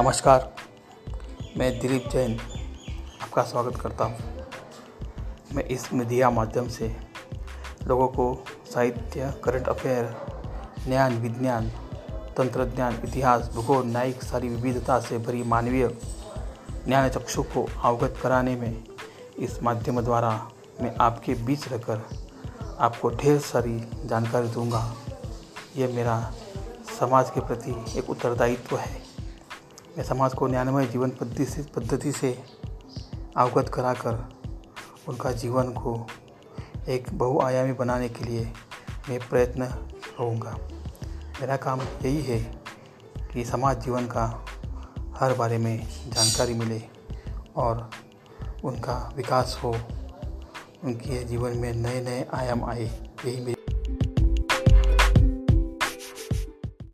नमस्कार, मैं दिलीप जैन आपका स्वागत करता हूँ। मैं इस मीडिया माध्यम से लोगों को साहित्य, करंट अफेयर, ज्ञान विज्ञान, तंत्रज्ञान, इतिहास, भूगोल, न्यायिक सारी विविधता से भरी मानवीय ज्ञान चक्षु को अवगत कराने में इस माध्यम द्वारा मैं आपके बीच रहकर आपको ढेर सारी जानकारी दूंगा। यह मेरा समाज के प्रति एक उत्तरदायित्व है। मैं समाज को न्यायमय जीवन पद्धति से अवगत कराकर उनका जीवन को एक बहुआयामी बनाने के लिए मैं प्रयत्न करूँगा। मेरा काम यही है कि समाज जीवन का हर बारे में जानकारी मिले और उनका विकास हो, उनके जीवन में नए आयाम आए। यही